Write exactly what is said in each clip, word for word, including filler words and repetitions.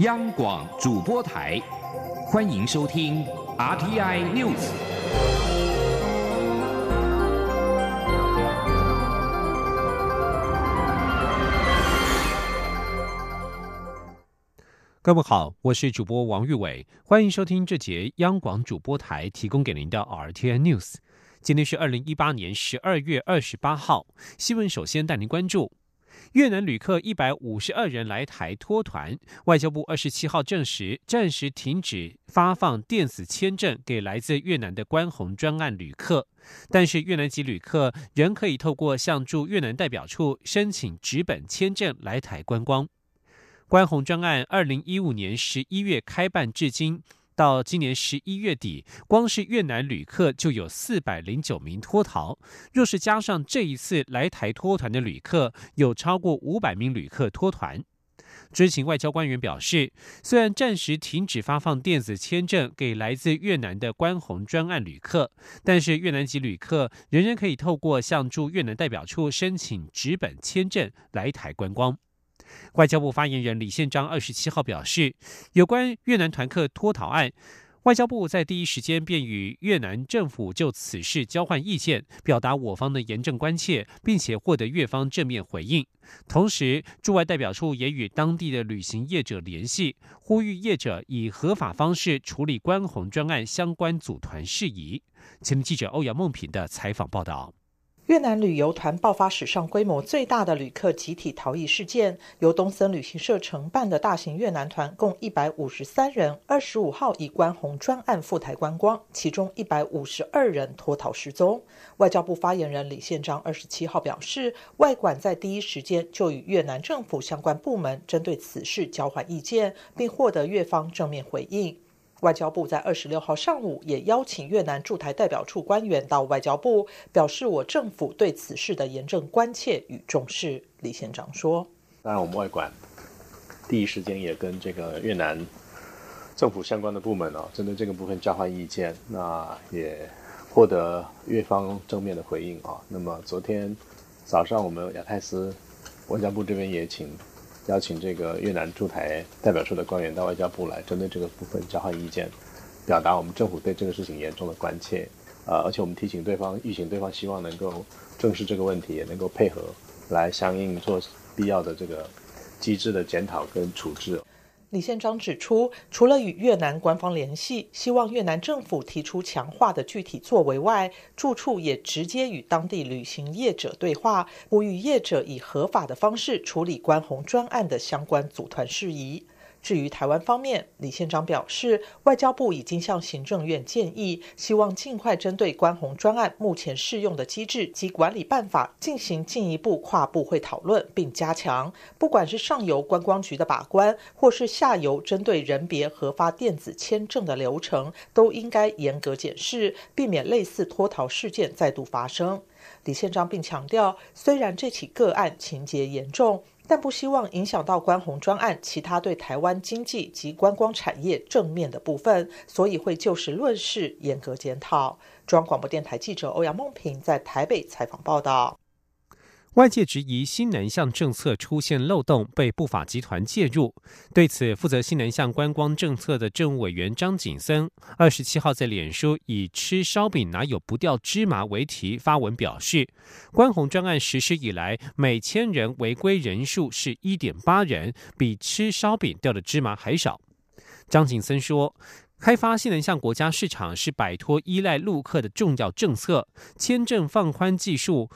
央广主播台，欢迎收听 R T I News。各位好，我是主播王玉伟，欢迎收听这节央广主播台提供给您的 R T I News。今天是二零一八年十二月二十八号，新闻首先带您关注。越南旅客一百五十二人来台脱团，外交部二十七号证实，暂时停止发放电子签证给来自越南的关红专案旅客，但是越南籍旅客仍可以透过向驻越南代表处申请纸本签证来台观光。关红专案二零一五年十一月开办至今，到今年十一月底，光是越南旅客就有四百零九名脱逃，若是加上这一次来台脱团的旅客，有超过五百名旅客脱团。知情外交官员表示，虽然暂时停止发放电子签证给来自越南的关红专案旅客，但是越南籍旅客仍然可以透过向驻越南代表处申请纸本签证来台观光。外交部发言人李宪章二十七号表示，有关越南团客脱逃案，外交部在第一时间便与越南政府就此事交换意见，表达我方的严正关切，并且获得越方正面回应。同时，驻外代表处也与当地的旅行业者联系，呼吁业者以合法方式处理关红专案相关组团事宜。前面记者欧阳梦平的采访报道。越南旅游团爆发史上规模最大的旅客集体逃逸事件，由东森旅行社承办的大型越南团共一百五十三人，二十五号以关红专案赴台观光，其中一百五十二人脱逃失踪。外交部发言人李宪章二十七号表示，外管在第一时间就与越南政府相关部门针对此事交换意见，并获得越方正面回应。外交部在二十六号上午也邀请越南驻台代表处官员到外交部，表示我政府对此事的严正关切与重视。李县长说，当然我们外管第一时间也跟这个越南政府相关的部门、哦、针对这个部分交换意见，那也获得越方正面的回应、哦、那么昨天早上我们亚太司外交部这边也请邀请这个越南驻台代表处的官员到外交部来，针对这个部分交换意见，表达我们政府对这个事情严重的关切。呃，而且我们提醒对方，预请对方希望能够正视这个问题，也能够配合来相应做必要的这个机制的检讨跟处置。李宪章指出，除了与越南官方联系，希望越南政府提出强化的具体作为外，驻处也直接与当地旅行业者对话，呼吁业者以合法的方式处理关红专案的相关组团事宜。至于台湾方面，李宪章表示，外交部已经向行政院建议，希望尽快针对关红专案目前适用的机制及管理办法进行进一步跨部会讨论并加强，不管是上游观光局的把关，或是下游针对人别核发电子签证的流程，都应该严格检视，避免类似脱逃事件再度发生。李宪章并强调，虽然这起个案情节严重，但不希望影响到关红专案其他对台湾经济及观光产业正面的部分，所以会就事论事，严格检讨。中央广播电台记者欧阳梦平在台北采访报道。外界质疑新南向政策出现漏洞，被不法集团介入。对此，负责新南向观光政策的政务委员张景森二十七号在脸书以吃烧饼哪有不掉芝麻为题发文表示，关红专案实施以来，每千人违规人数是 一点八 人，比吃烧饼掉的芝麻还少。张景森说，开发新南向国家市场是摆脱依赖陆客的重要政策，签证放宽技术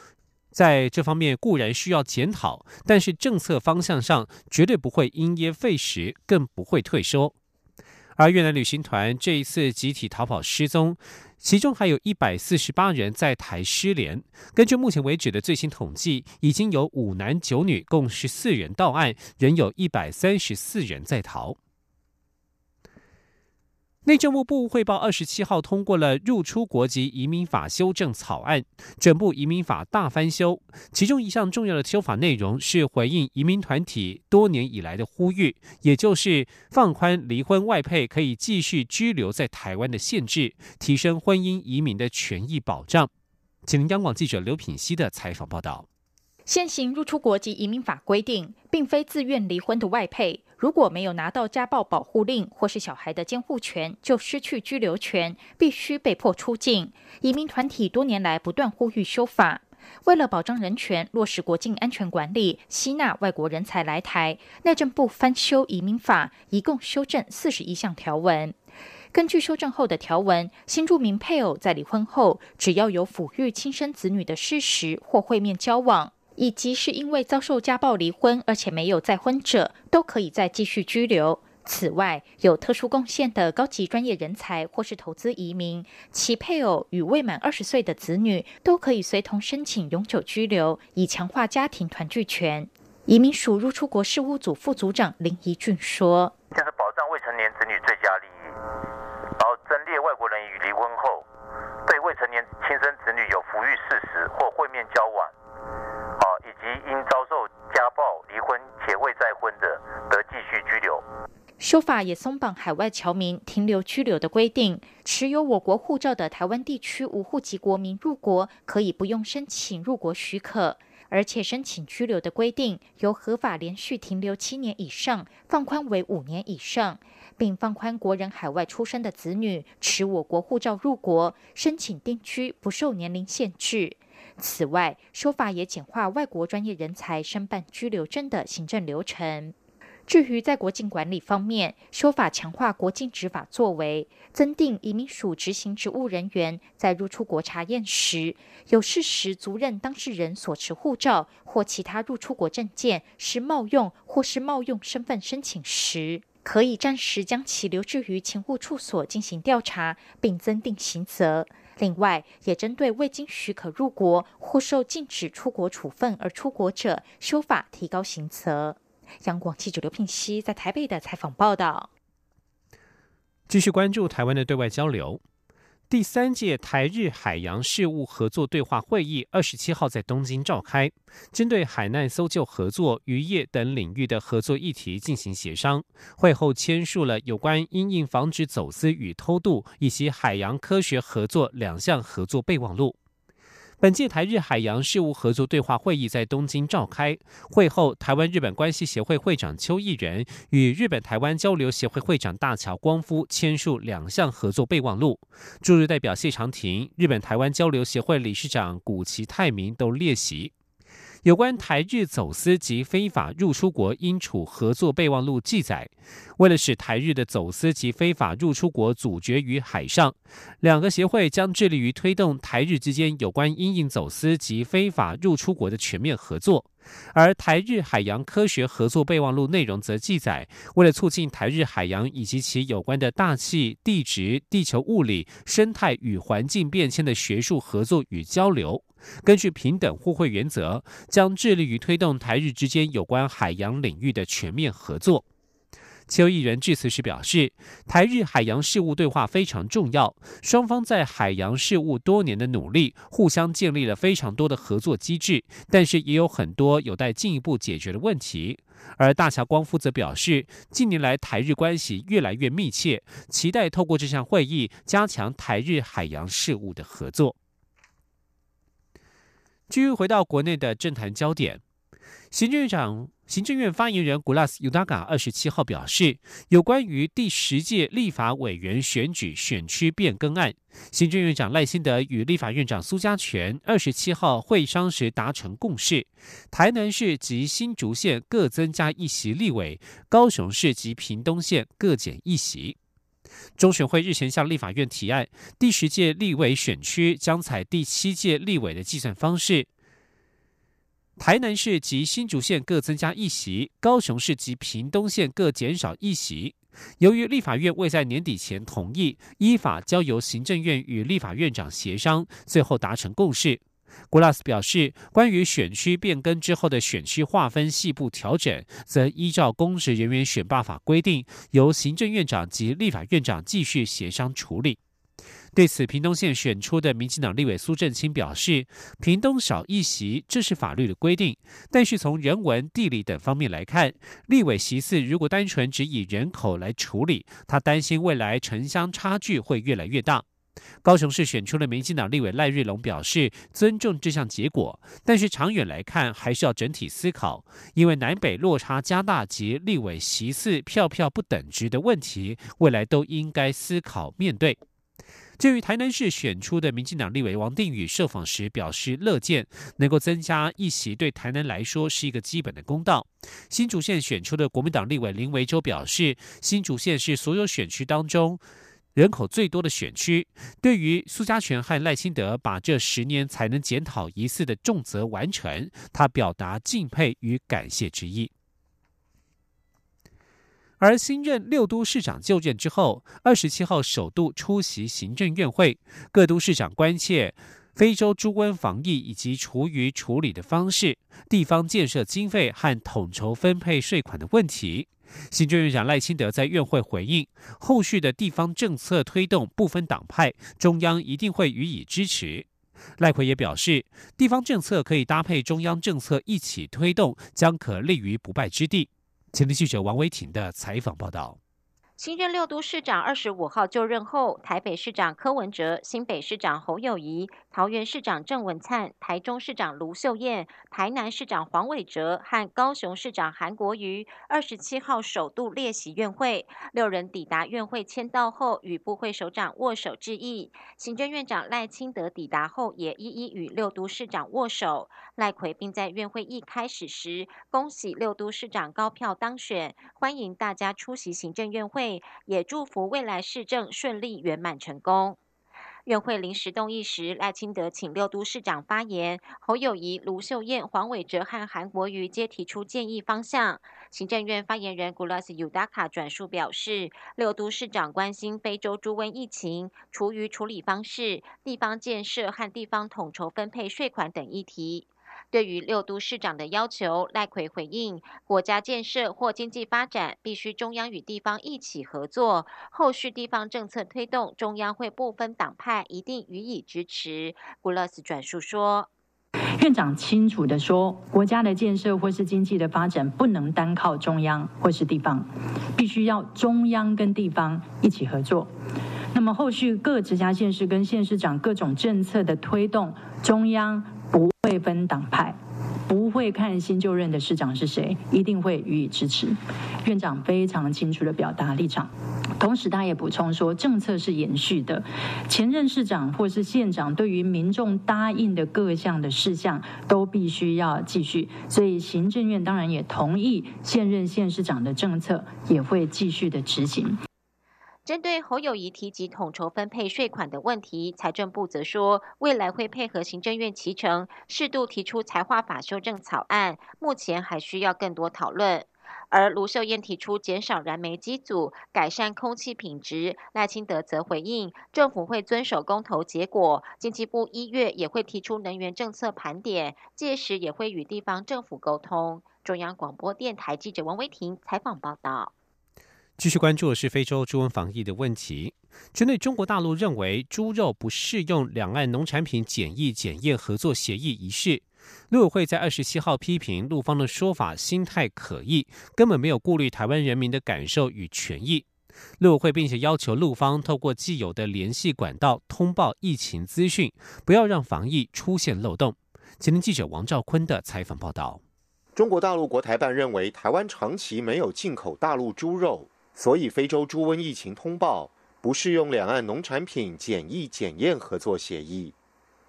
在这方面固然需要检讨，但是政策方向上绝对不会因噎废食，更不会退缩。而越南旅行团这一次集体逃跑失踪，其中还有一百四十八人在台失联。根据目前为止的最新统计，已经有五男九女共十四人到案，仍有一百三十四人在逃。内政部部汇报二十七号通过了入出国及移民法修正草案，整部移民法大翻修，其中一项重要的修法内容是回应移民团体多年以来的呼吁，也就是放宽离婚外配可以继续居留在台湾的限制，提升婚姻移民的权益保障。请听央广记者刘品熙的采访报道。现行入出国及移民法规定，并非自愿离婚的外配如果没有拿到家暴保护令或是小孩的监护权，就失去居留权，必须被迫出境。移民团体多年来不断呼吁修法。 为了保障人权、落实国境安全管理、吸纳外国人才来台，内政部翻修移民法，一共修正四十一项条文。根据修正后的条文，新住民配偶在离婚后，只要有抚育亲生子女的事实或会面交往，以及是因为遭受家暴离婚而且没有再婚者，都可以再继续居留。 此外，有特殊贡献的高级专业人才或是投资移民，其配偶与未满二十岁的子女都可以随同申请永久居留，以强化家庭团聚权。移民署入出国事务组副组长林怡俊说：“这是保障未成年子女最佳利益，然后增列外国人与离婚后对未成年亲生子女有抚育事实或会面交往，啊，以及因遭受家暴离婚且未再婚的，得继续居留。” 修法也松绑海外侨民停留居留的规定，持有我国护照的台湾地区无户籍国民入国可以不用申请入国许可，而且申请居留的规定由合法连续停留七年以上放宽为五年以上，并放宽国人海外出生的子女持我国护照入国申请定居不受年龄限制。 此外，修法也简化外国专业人才申办居留证的行政流程。 至于在国境管理方面，修法强化国境执法作为，增订移民署执行职务人员在入出国查验时，有事实足认当事人所持护照或其他入出国证件是冒用或是冒用身份申请时，可以暂时将其留置于勤务处所进行调查，并增订刑责。 另外，也针对未经许可入国或受禁止出国处分而出国者，修法提高刑责。央广记者刘聘熙在台北的采访报道。继续关注台湾的对外交流。第三届台日海洋事务合作对话会议二十七号在东京召开，针对海难搜救合作、渔业等领域的合作议题进行协商。会后签署了有关因应防止走私与偷渡以及海洋科学合作两项合作备忘录。 本届台日海洋事务合作对话会议在东京召开。会后，台湾日本关系协会会长邱毅人与日本台湾交流协会会长大桥光夫签署两项合作备忘录。驻日代表谢长廷、日本台湾交流协会理事长古崎泰明都列席。有关台日走私及非法入出国应处合作备忘录记载，为了使台日的走私及非法入出国阻绝于海上，两个协会将致力于推动台日之间有关因应走私及非法入出国的全面合作。而台日海洋科学合作备忘录内容则记载，为了促进台日海洋以及其有关的大气、地质、地球物理、生态与环境变迁的学术合作与交流。 根据平等互惠原则，将致力于推动台日之间有关海洋领域的全面合作。邱毅人致辞时表示，台日海洋事务对话非常重要，双方在海洋事务多年的努力，互相建立了非常多的合作机制，但是也有很多有待进一步解决的问题。 而大桥光夫则表示，近年来台日关系越来越密切，期待透过这项会议加强台日海洋事务的合作。 继续回到国内的政坛焦点，行政院长、行政院发言人Gulas Yudaga二十七号表示，有关于第十届立法委员选举选区变更案，行政院长赖清德与立法院长苏家全二十七号会商时达成共识，台南市及新竹县各增加一席立委，高雄市及屏东县各减一席。 中选会日前向立法院提案，第十届立委选区将采第七届立委的计算方式，台南市及新竹县各增加一席，高雄市及屏东县各减少一席。由于立法院未在年底前同意，依法交由行政院与立法院长协商，最后达成共识。 Gulas 表示，关于选区变更之后的选区划分细部调整，则依照公职人员选罢法规定，由行政院长及立法院长继续协商处理。对此，屏东县选出的民进党立委苏震清表示，屏东少一席，这是法律的规定，但是从人文、地理等方面来看，立委席次如果单纯只以人口来处理，他担心未来城乡差距会越来越大。高雄市选出了民进党立委赖瑞隆表示尊重这项结果，但是长远来看还是要整体思考，因为南北落差加大及立委席次票票不等值的问题，未来都应该思考面对。至于台南市选出的民进党立委王定宇受访时表示乐见，能够增加一席对台南来说是一个基本的公道。新竹县选出的国民党立委林维洲表示，新竹县是所有选区当中人口最多的选区，对于苏嘉全和赖清德把这十年才能检讨一次的重责完成，他表达敬佩与感谢之意。而新任六都市长就任之后，二十七号首度出席行政院会，各都市长关切非洲猪瘟防疫以及厨余处理的方式、地方建设经费和统筹分配税款的问题。行政院长赖清德在院会回应，后续的地方政策推动不分党派，中央一定会予以支持。赖奎也表示，地方政策可以搭配中央政策一起推动，将可立于不败之地。前天记者王维婷的采访报道。新任六都市长二十五号就任后，台北市长柯文哲、新北市长侯友宜、桃园市长郑文灿、台中市长卢秀燕、台南市长黄伟哲和高雄市长韩国瑜，二十七号首度列席院会。六人抵达院会签到后，与部会首长握手致意。行政院长赖清德抵达后，也一一与六都市长握手。赖奎并在院会一开始时，恭喜六都市长高票当选，欢迎大家出席行政院会。也祝福未来市政顺利圆满成功。院会临时动议时，赖清德请六都市长发言，侯友宜、卢秀燕、黄伟哲和韩国瑜皆提出建议方向。行政院发言人 Gulas Yudaka 转述表示，六都市长关心非洲猪瘟疫情、厨余处理方式、地方建设和地方统筹分配税款等议题。对于六都市长的要求，赖奎回应，国家建设或经济发展必须中央与地方一起合作，后续地方政策推动，中央会不分党派，一定予以支持。古勒斯转述说，院长清楚地说，国家的建设或是经济的发展不能单靠中央或是地方，必须要中央跟地方一起合作。那么后续各直辖县市跟县市长各种政策的推动，中央不会分党派，不会看新就任的市长是谁，一定会予以支持。院长非常清楚的表达立场，同时他也补充说，政策是延续的，前任市长或是县长对于民众答应的各项的事项都必须要继续，所以行政院当然也同意现任县市长的政策也会继续的执行。针对侯友宜提及统筹分配税款的问题，财政部则说，未来会配合行政院期程，适度提出财划法修正草案，目前还需要更多讨论。而卢秀燕提出减少燃煤机组，改善空气品质，赖清德则回应，政府会遵守公投结果，经济部一月也会提出能源政策盘点，届时也会与地方政府沟通。中央广播电台记者王威婷采访报道。继续关注的是非洲猪瘟防疫的问题。针对中国大陆认为猪肉不适用两岸农产品检疫检验合作协议一事，陆委会在二十七号批评陆方的说法心态可疑，根本没有顾虑台湾人民的感受与权益。陆委会并且要求陆方透过既有的联系管道通报疫情资讯，不要让防疫出现漏洞。前天记者王兆坤的采访报道。中国大陆国台办认为台湾长期没有进口大陆猪肉，所以非洲猪瘟疫情通报不适用两岸农产品检疫检验合作协议。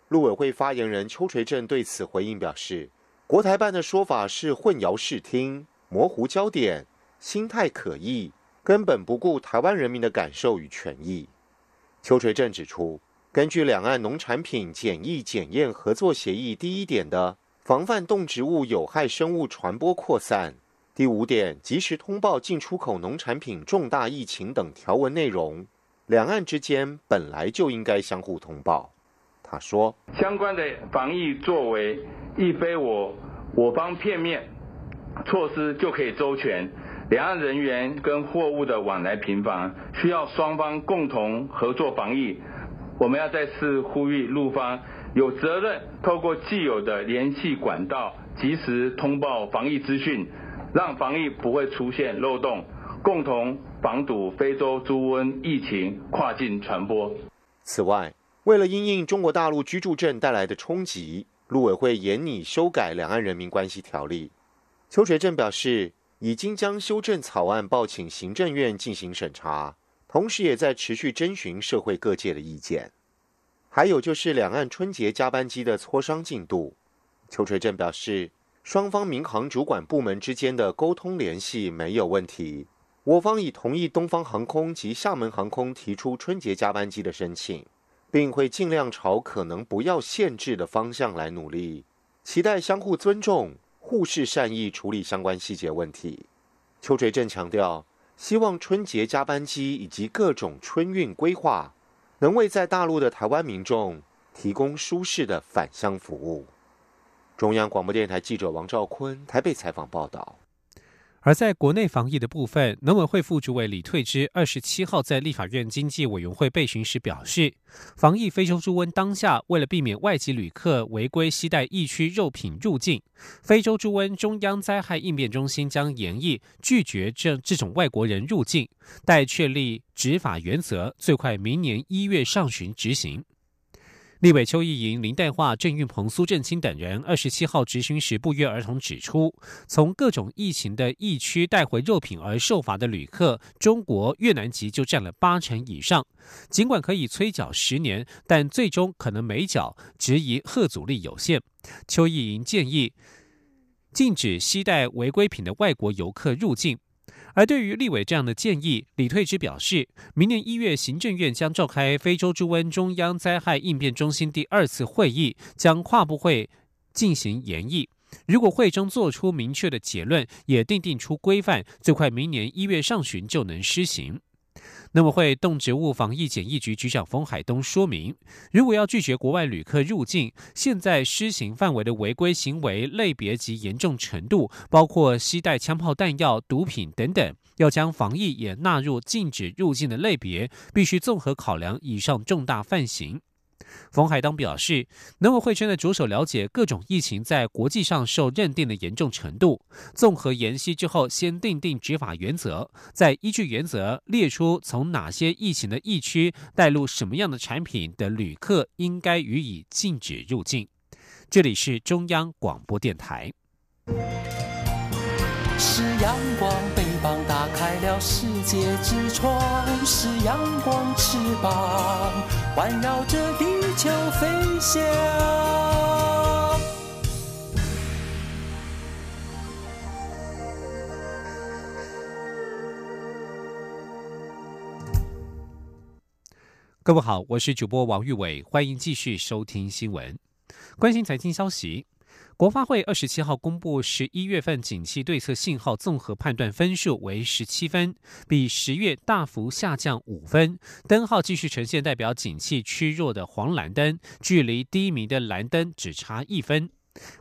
陆委会发言人邱垂正对此回应表示，国台办的说法是混淆视听、模糊焦点、心态可疑，根本不顾台湾人民的感受与权益。邱垂正指出，根据两岸农产品检疫检验合作协议第一点的防范动植物有害生物传播扩散，第五点及时通报进出口农产品重大疫情等条文内容，两岸之间本来就应该相互通报。他说，相关的防疫作为亦非我我方片面措施就可以周全，两岸人员跟货物的往来频繁，需要双方共同合作防疫。我们要再次呼吁陆方有责任透过既有的联系管道及时通报防疫资讯，让防疫不会出现漏洞，共同防堵非洲猪瘟疫情跨境传播。此外，为了因应中国大陆居住证带来的冲击，陆委会研拟修改《两岸人民关系条例》。邱垂正表示，已经将修正草案报请行政院进行审查，同时也在持续征询社会各界的意见。还有就是两岸春节加班机的磋商进度，邱垂正表示，双方民航主管部门之间的沟通联系没有问题，我方已同意东方航空及厦门航空提出春节加班机的申请，并会尽量朝可能不要限制的方向来努力，期待相互尊重、互视善意处理相关细节问题。邱垂正强调，希望春节加班机以及各种春运规划能为在大陆的台湾民众提供舒适的返乡服务。中央广播电台记者王兆坤台北采访报道。而在国内防疫的部分，农委会副主委李退之二十七号在立法院经济委员会备询时表示，防疫非洲猪瘟当下，为了避免外籍旅客违规携带疫区肉品入境，非洲猪瘟中央灾害应变中心将研议拒绝这这种外国人入境，待确立执法原则，最快明年一月上旬执行。立委邱意莹、林岱樺、郑运鹏、苏震清等人二十七号质询时不约而同指出，从各种疫情的疫区带回肉品而受罚的旅客，中国、越南籍就占了八成以上。尽管可以催缴十年，但最终可能没缴，质疑嚇阻力有限。邱意莹建议禁止携带违规品的外国游客入境。而对于立委这样的建议，李退之表示，明年一月行政院将召开非洲猪瘟中央灾害应变中心第二次会议，将跨部会进行研议，如果会中做出明确的结论，也订定出规范，最快明年一月上旬就能施行。农委会动植物防疫检疫局局长冯海东说明，如果要拒绝国外旅客入境，现在施行范围的违规行为类别及严重程度，包括携带枪炮弹药、毒品等等，要将防疫也纳入禁止入境的类别，必须综合考量以上重大犯行。冯海东表示，农委会正在着手了解各种疫情在国际上受认定的严重程度，综合研析之后，先订定执法原则，再依据原则列出从哪些疫情的疫区带入什么样的产品的旅客应该予以禁止入境。这里是中央广播电台。是阳光，翅膀打开了世界之窗，是阳光翅膀环绕着地球飞翔。各位好，我是主播王玉伟，欢迎继续收听新闻，关心财经消息。国发会二十七号公布十一月份景气对策信号综合判断分数为十七分，比十月大幅下降五分。灯号继续呈现代表景气趋弱的黄蓝灯，距离低迷的蓝灯只差一分。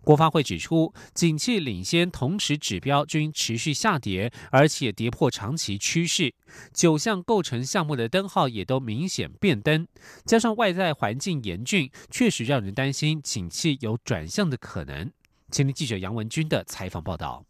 国发会指出，景气领先同时指标均持续下跌，而且跌破长期趋势，九项构成项目的灯号也都明显变灯，加上外在环境严峻，确实让人担心景气有转向的可能。前天记者杨文君的采访报道。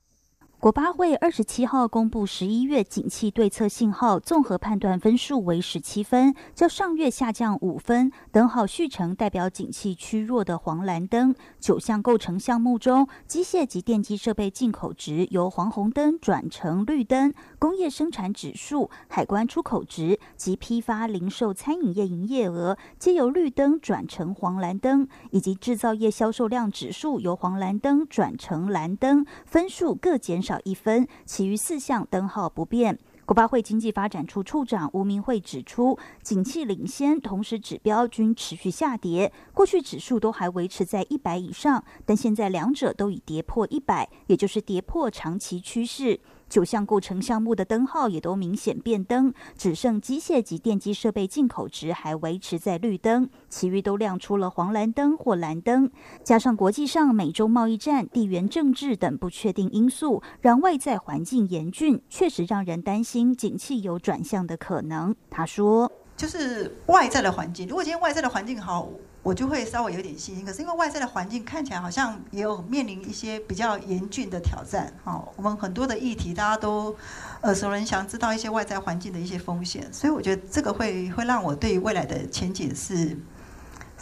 国发会二十七号公布十一月景气对策信号综合判断分数为十七分，较上月下降五分，灯号续成代表景气趋弱的黄蓝灯。九项构成项目中，机械及电机设备进口值由黄红灯转成绿灯，工业生产指数、海关出口值及批发零售餐饮业营业额皆由绿灯转成黄蓝灯，以及制造业销售量指数由黄蓝灯转成蓝灯，分数各减少一分，其余四项灯号不变。国发会经济发展处处长吴明慧指出，景气领先同时指标均持续下跌，过去指数都还维持在一百以上，但现在两者都已跌破一百，也就是跌破长期趋势。九项构成项目的灯号也都明显变灯，只剩机械及电机设备进口值还维持在绿灯，其余都亮出了黄蓝灯或蓝灯。加上国际上美洲贸易战、地缘政治等不确定因素，让外在环境严峻，确实让人担心景气有转向的可能。他说，就是外在的环境，如果今天外在的环境好，我就会稍微有点信心。可是因为外在的环境看起来好像也有面临一些比较严峻的挑战，哈，我们很多的议题大家都耳熟能详，知道一些外在环境的一些风险，所以我觉得这个会会让我对于未来的前景是。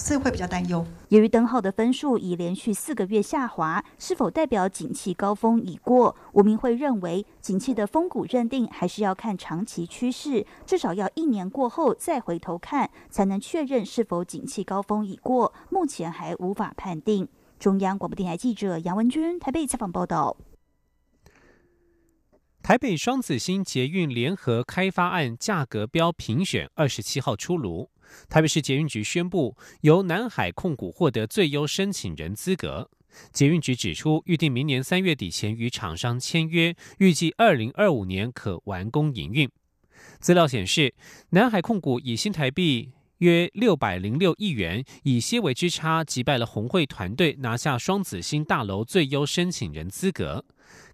是会比较担忧。由于灯号的分数已连续四个月下滑，是否代表景气高峰已过？吴明慧认为，景气的峰谷认定还是要看长期趋势，至少要一年过后再回头看，才能确认是否景气高峰已过。目前还无法判定。中央广播电台记者杨文君台北采访报道。 台北双子星捷运联合开发案价格标评选二十七号出炉。台北市捷运局宣布，由南海控股获得最优申请人资格。捷运局指出，预定明年三月底前与厂商签约，预计二零二五年可完工营运。资料显示，南海控股以新台币约六百零六亿元，以些微之差击败了鸿汇团队，拿下双子星大楼最优申请人资格。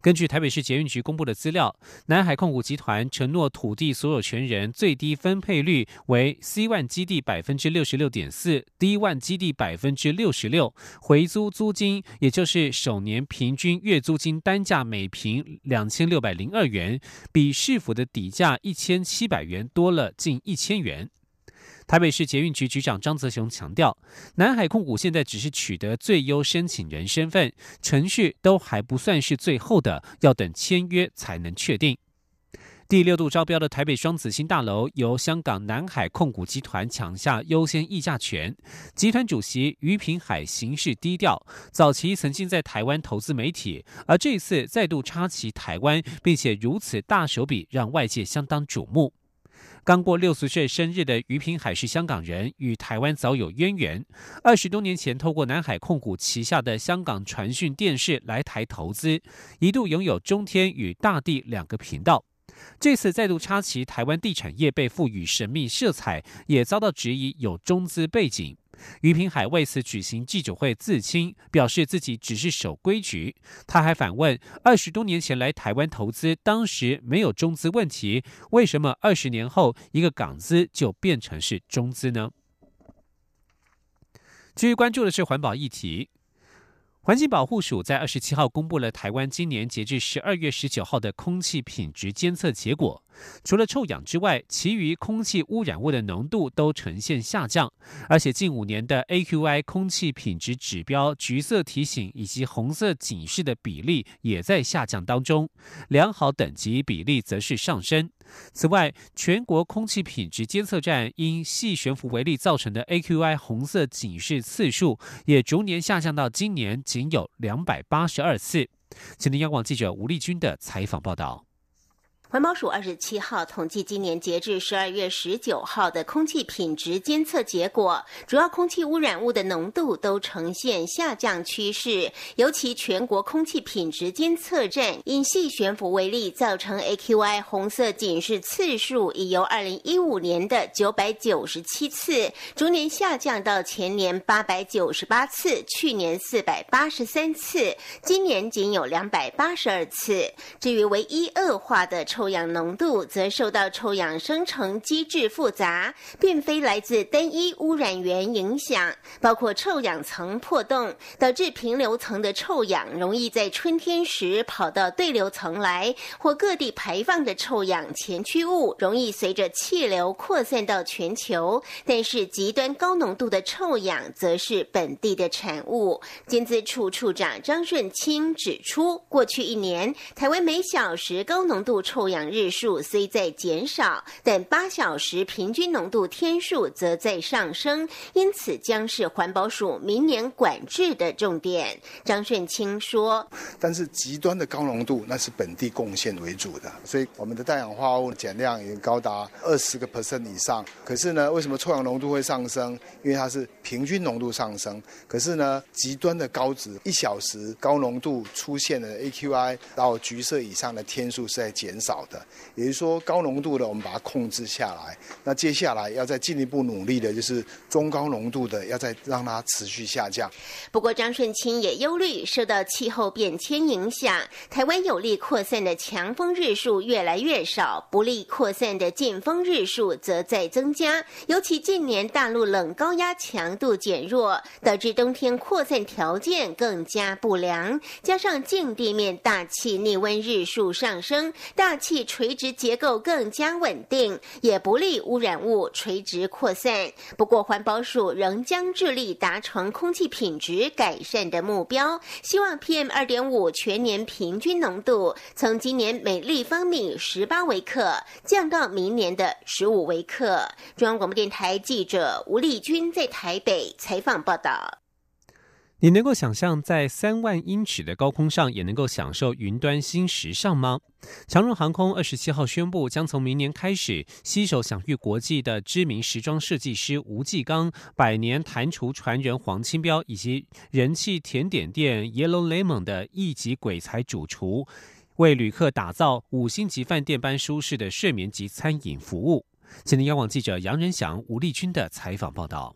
根据台北市捷运局公布的资料，南海控股集团承诺土地所有权人最低分配率为 C 一 基地 百分之六十六点四， D 一 基地 百分之六十六， 回租租金也就是首年平均月租金单价每平 两千六百零二元，比市府的底价 一千七百元多了近 一千元。 台北市捷运局局长张泽雄强调，南海控股现在只是取得最优申请人身份，程序都还不算是最后的，要等签约才能确定。第六度招标的台北双子星大楼由香港南海控股集团抢下优先议价权，集团主席于平海行事低调，早期曾经在台湾投资媒体，而这次再度插旗台湾，并且如此大手笔，让外界相当瞩目。 刚过六十岁生日的于平海是香港人，与台湾早有渊源。二十多年前，透过南海控股旗下的香港传讯电视来台投资，一度拥有中天与大地两个频道。这次再度插旗，台湾地产业被赋予神秘色彩，也遭到质疑有中资背景。于平海为此举行记者会自清，表示自己只是守规矩。他还反问：二十多年前来台湾投资，当时没有中资问题，为什么二十年后一个港资就变成是中资呢？继续关注的是环保议题。 环境保护署在二十七号公布了台湾今年截至十二月十九号的空气品质监测结果，除了臭氧之外，其余空气污染物的浓度都呈现下降，而且近五年的 A Q I 空气品质指标橘色提醒以及红色警示的比例也在下降当中，良好等级比例则是上升。 此外，全国空气品质监测站因细悬浮微粒造成的 A Q I 红色警示次数也逐年下降到今年仅有两百八十二次。今天央广记者吴丽君的采访报道。 环保署二十七号统计今年截至十二月十九号的空气品质监测结果，主要空气污染物的浓度都呈现下降趋势。尤其全国空气品质监测站因细悬浮微粒造成 A Q I 红色警示次数已由二零一五年的九百九十七次逐年下降到前年八百九十八次，去年四百八十三次，今年仅有两百八十二次。至于唯一恶化的 臭氧浓度则受到臭氧生成机制复杂，并非来自单一污染源影响，包括臭氧层破洞，导致平流层的臭氧容易在春天时跑到对流层来，或各地排放的臭氧前驱物容易随着气流扩散到全球。但是极端高浓度的臭氧则是本地的产物。监资处处长张顺清指出，过去一年，台湾每小时高浓度臭 臭氧日数虽在减少，但八小时平均浓度天数则在上升，因此将是环保署明年管制的重点。张顺清说：“但是极端的高浓度，那是本地贡献为主的，所以我们的氮氧化物减量已经高达二十个 percent 以上。可是呢，为什么臭氧浓度会上升？因为它是平均浓度上升。可是呢，极端的高值，一小时高浓度出现的 A Q I 到橘色以上的天数是在减少。”少的，也就是说高浓度的我们把它控制下来，那接下来要再进一步努力的就是中高浓度的要再让它持续下降。不过张顺清也忧虑，受到气候变迁影响，台湾有利扩散的强风日数越来越少，不利扩散的劲风日数则在增加，尤其近年大陆冷高压强度减弱，导致冬天扩散条件更加不良，加上近地面大气逆温日数上升，大气垂直结构更加稳定，也不利污染物垂直扩散。不过环保署仍将致力达成空气品质改善的目标，希望 P M 二点五 全年平均浓度从今年每立方米十八微克降到明年的十五微克。中央广播电台记者吴丽君在台北采访报道。你能够想象在三万英尺的高空上也能够享受云端新时尚吗？长荣航空二十七号宣布，将从明年开始携手享誉国际的知名时装设计师吴纪刚、百年蟾蜍传人黄清标以及人气甜点店 Yellow Lemon 的一级鬼才主厨，为旅客打造五星级饭店般舒适的睡眠及餐饮服务。今天央广记者杨仁祥、吴丽君的采访报道。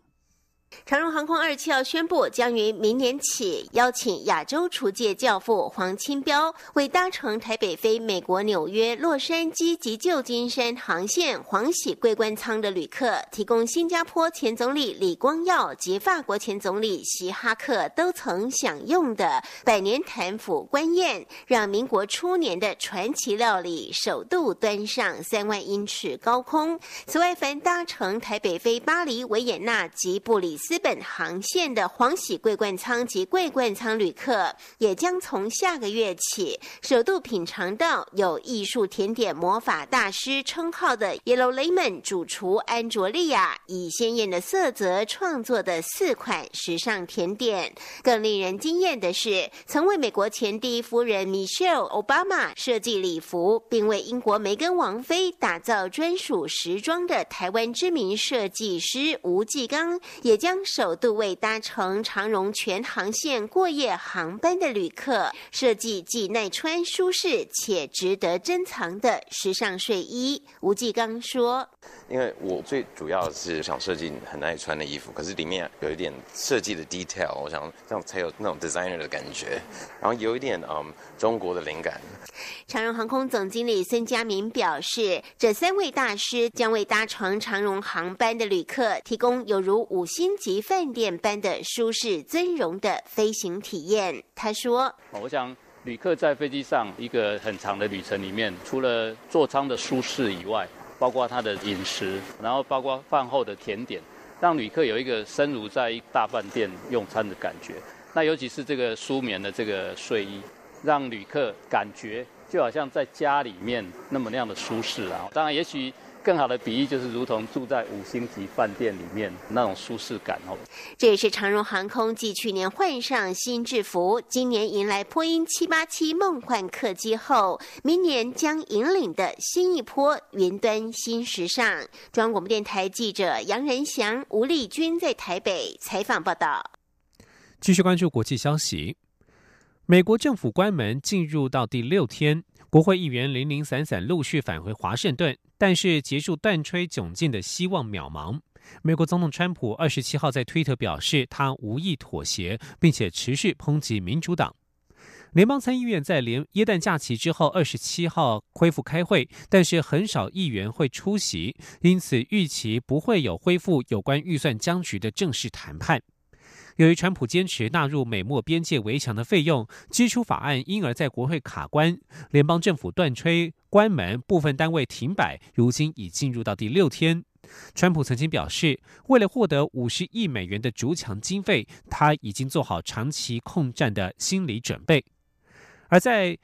长荣航空二十七号宣布，将于明年起邀请亚洲厨界教父黄清标，为搭乘台北飞美国纽约、洛杉矶及旧金山航线黄喜桂冠舱的旅客提供新加坡前总理李光耀及法国前总理希哈克都曾享用的百年潭府官宴，让民国初年的传奇料理首度端上三万英尺高空。此外，凡搭乘台北飞巴黎、维也纳及布里斯本航线的黄喜桂冠舱及桂冠舱旅客，也将从下个月起首度品尝到有艺术甜点魔法大师称号的 Yellow Lemon 主厨安卓利亚以鲜艳的色泽创作的四款时尚甜点。更令人惊艳的是，曾为美国前第一夫人 Michelle Obama 设计礼服，并为英国梅根王妃打造专属时装的台湾知名设计师吴纪刚，也将首度为搭乘长荣全航线过夜航班的旅客设计既耐穿、舒适且值得珍藏的时尚睡衣。吴纪刚说：“因为我最主要是想设计很耐穿的衣服，可是里面有一点设计的 detail， 我想这样才有那种 designer 的感觉，然后有一点嗯中国的灵感。”长荣航空总经理孙家明表示，这三位大师将为搭乘长荣航班的旅客提供有如五星级饭店般的舒适尊荣的飞行体验。他说：“我想旅客在飞机上一个很长的旅程里面，除了座舱的舒适以外，包括他的饮食，然后包括饭后的甜点，让旅客有一个身如在大饭店用餐的感觉。那尤其是这个舒眠的这个睡衣，让旅客感觉就好像在家里面那么那样的舒适啊。当然，也许。”更好的比喻就是如同住在五星级饭店里面那种舒适感哦。这也是长荣航空继去年换上新制服，今年迎来波音七八七梦幻客机后，明年将引领的新一波云端新时尚。中央广播电台记者杨仁祥、吴丽君在台北采访报道。继续关注国际消息，美国政府关门进入到第六天。国会议员零零散散陆续返回华盛顿，但是结束断吹窘境的希望渺茫。美国总统川普二十七号在推特表示，他无意妥协，并且持续抨击民主党。联邦参议院在连耶诞假期之后二十七号恢复开会，但是很少议员会出席，因此预期不会有恢复有关预算僵局的正式谈判。由于川普坚持纳入美墨边界围墙的费用，支出法案因而在国会卡关，联邦政府断吹、关门，部分单位停摆，如今已进入到第六天。川普曾经表示，为了获得五十亿美元的筑墙经费，他已经做好长期抗战的心理准备。而在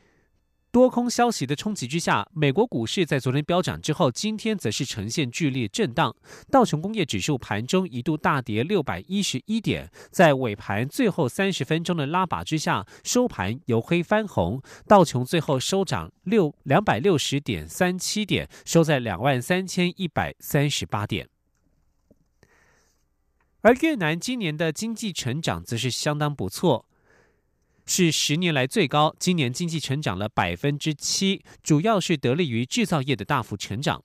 多空消息的冲击之下，美国股市在昨天飙涨之后，今天则是呈现剧烈震荡。道琼工业指数盘中一度大跌六百一十一点，在尾盘最后三十分钟的拉拔之下，收盘由黑翻红，道琼最后收涨 两百六十点三七点，收在两万三千一百三十八点。而越南今年的经济成长则是相当不错，是十年来最高。今年经济成长了 百分之七， 主要是得力于制造业的大幅成长。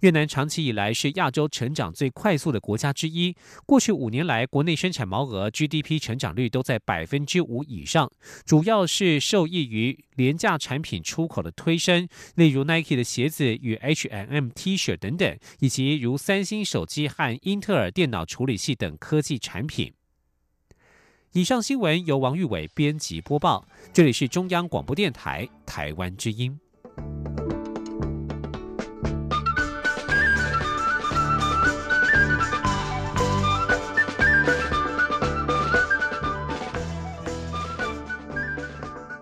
越南长期以来是亚洲成长最快速的国家之一，过去五年来国内生产毛额 G D P 成长率都在 百分之五 以上，主要是受益于廉价产品出口的推升，例如 Nike 的鞋子与 H and M T 恤等等，以及如三星手机和英特尔电脑处理器等科技产品。以上新闻由王玉伟编辑播报，这里是中央广播电台台湾之音。